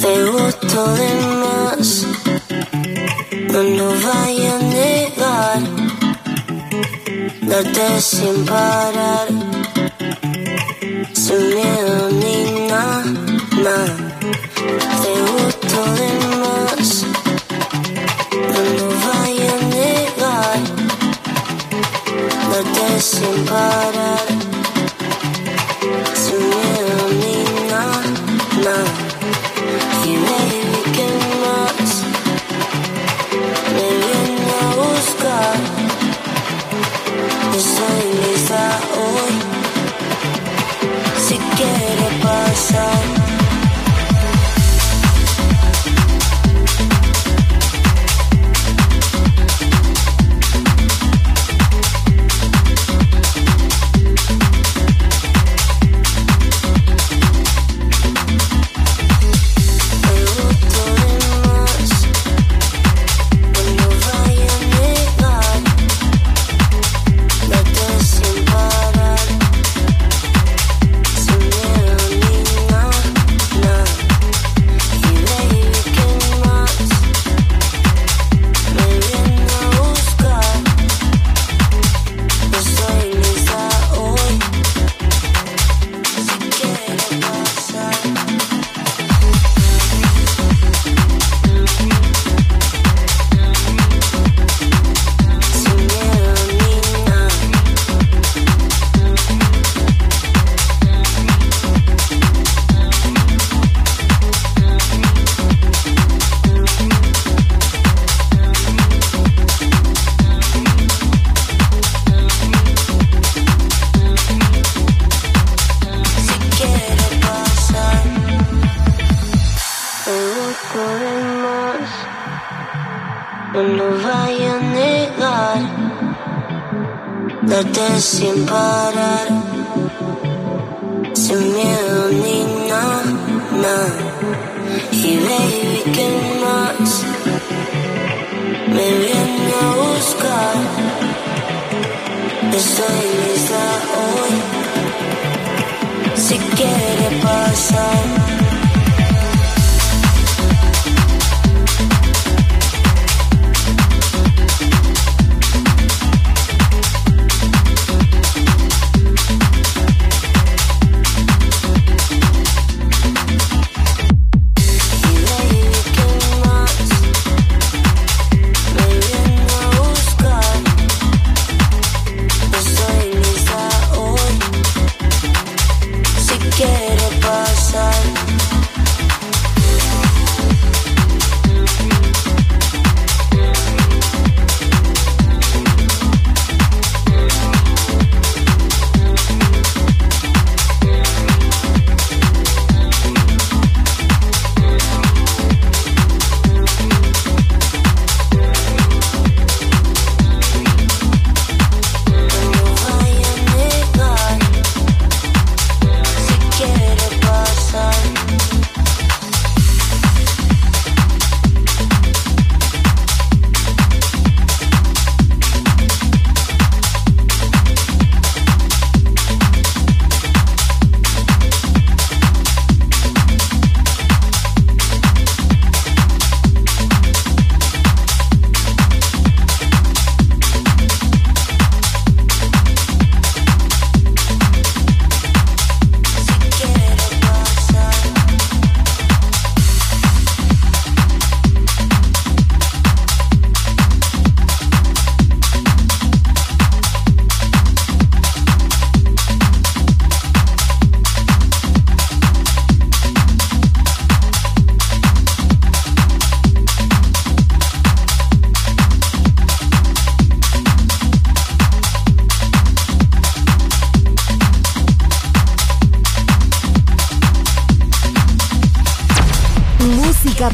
Te gusto de más, no lo vaya a negar. Date sin parar, sin miedo ni nada. Te gusto de más, no lo vaya a negar. Date sin parar, sin miedo ni nada. Y baby, ¿qué más? Me viene a buscar. Estoy lista hoy. Si quiere pasar. Sin parar, sin miedo ni nada. Y baby, ¿qué más? Me viene a buscar. Estoy lista hoy. Si quiere pasar.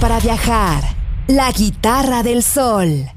Para viajar, la guitarra del sol.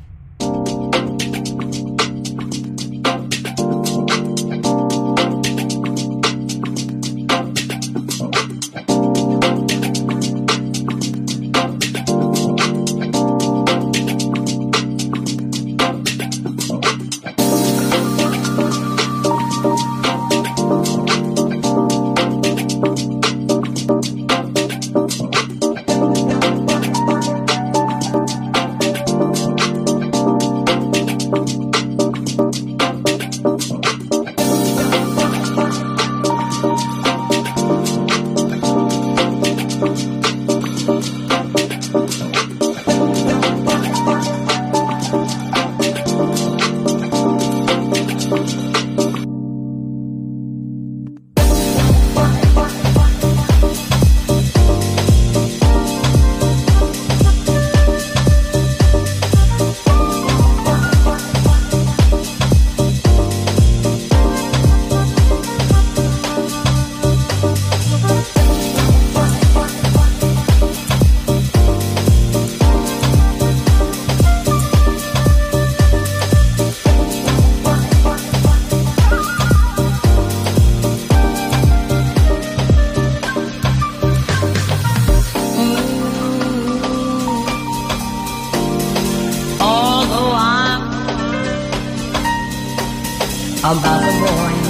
about the morning,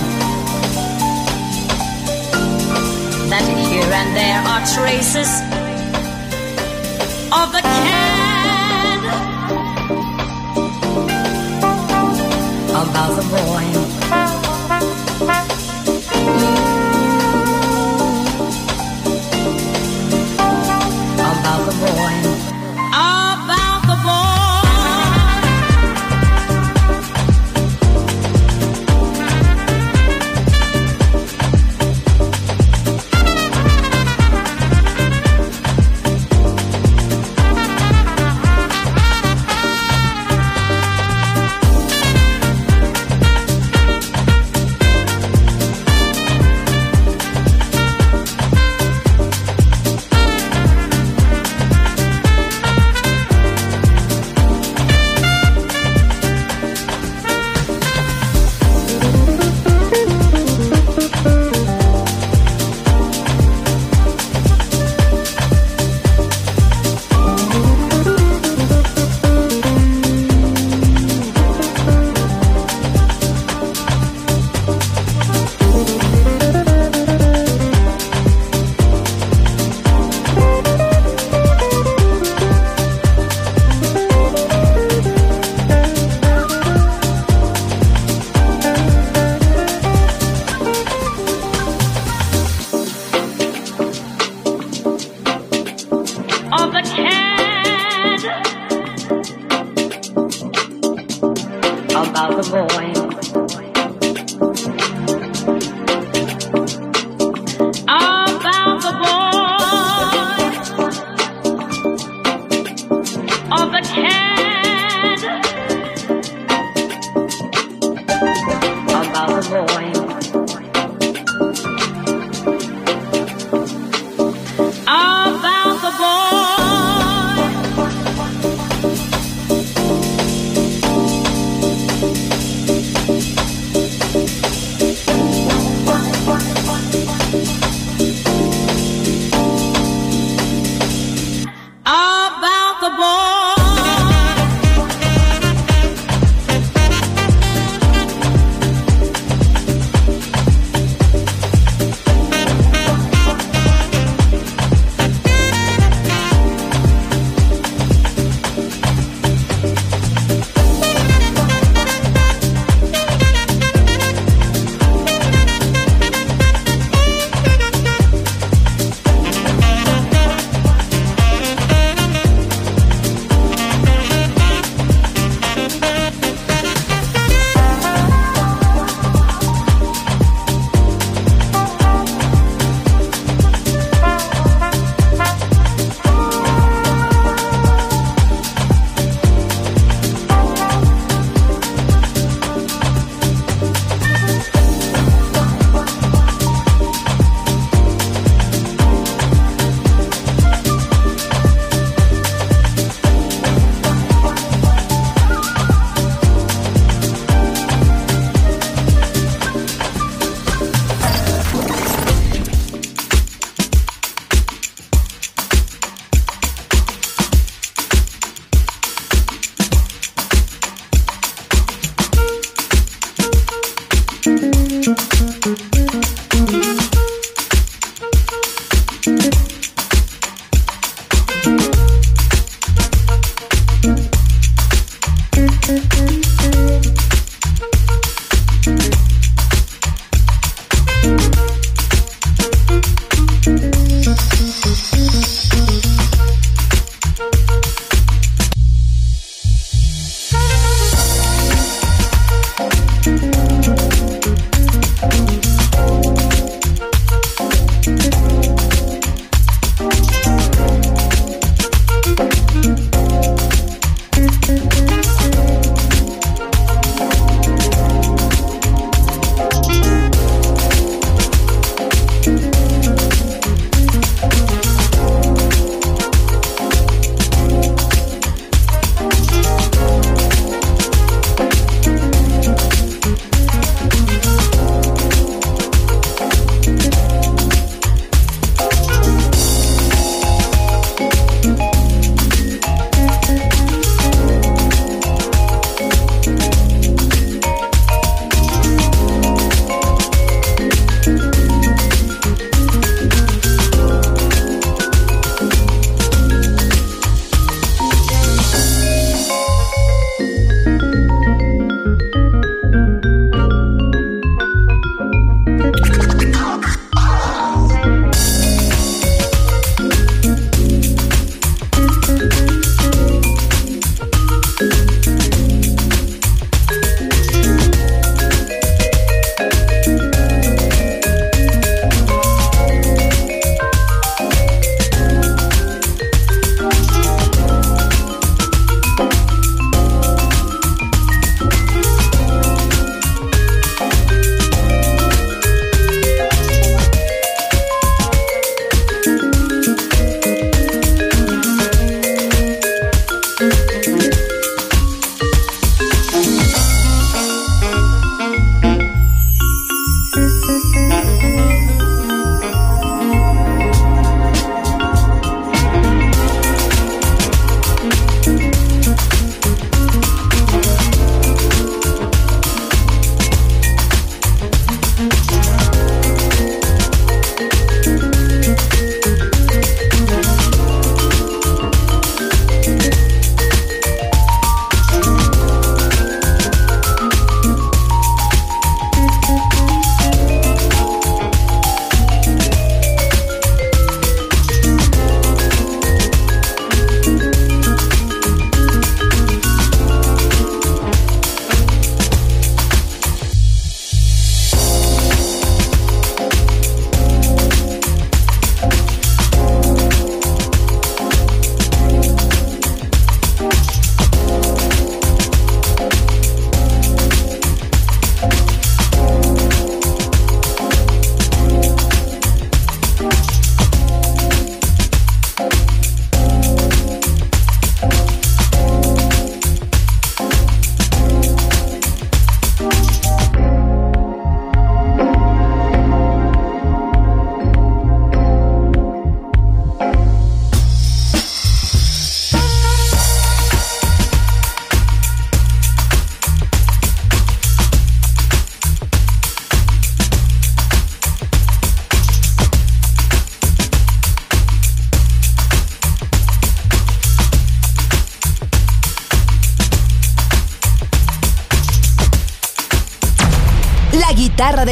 that here and there are traces of the can. About the morning, about the morning, about the morning. Guitarra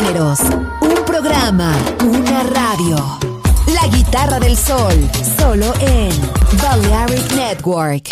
géneros, un programa, una radio. La Guitarra del Sol, solo en Balearic Network.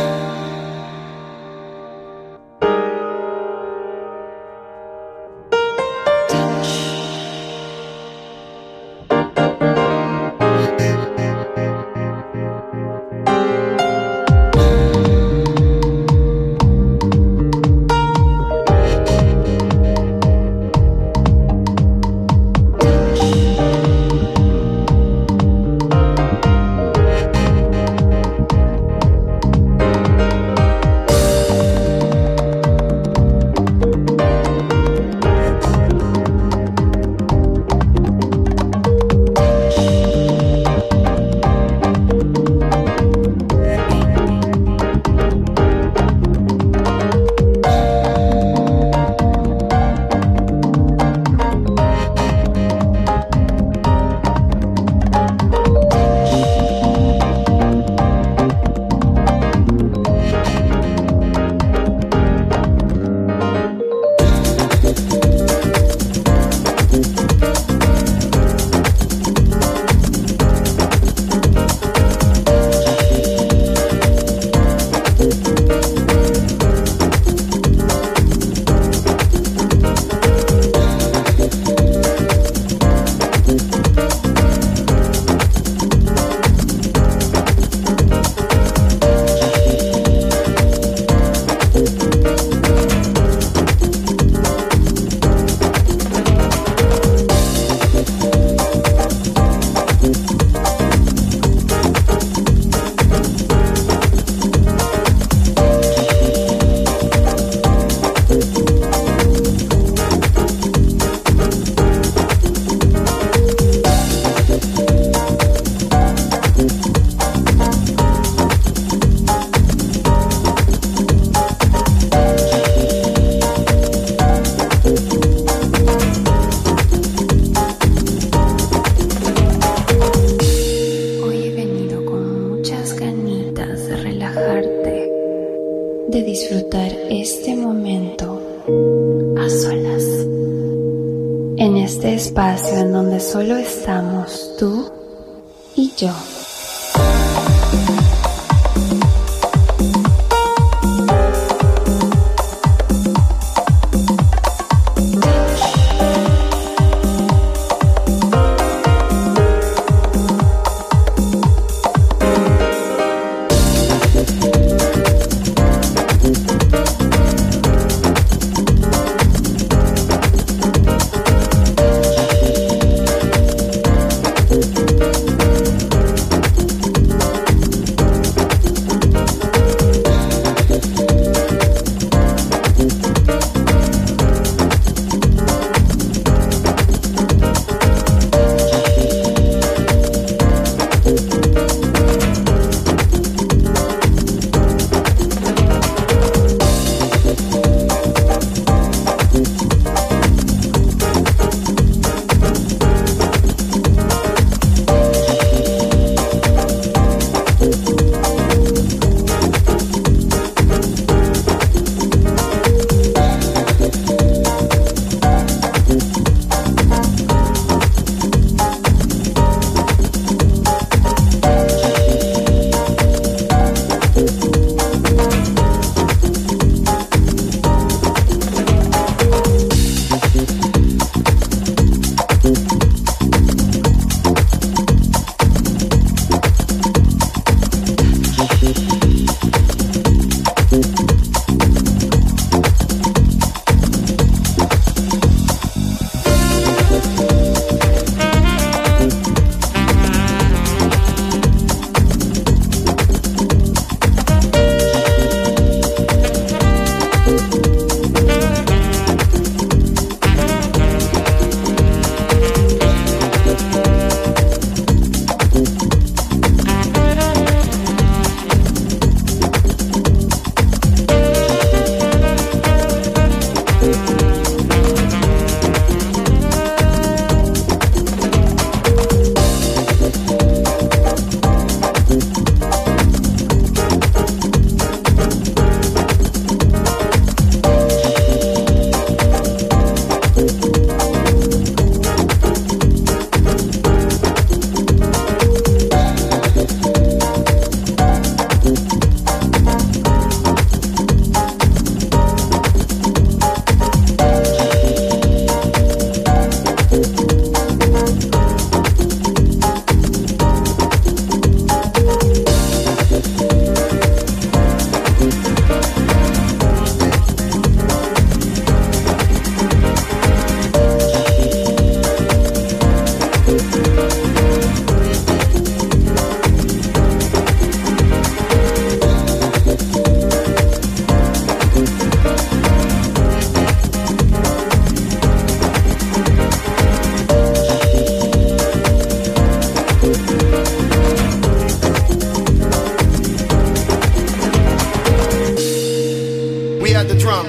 at the drum,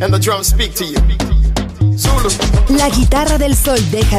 and the drums speak to you. Zulu. La guitarra del sol deja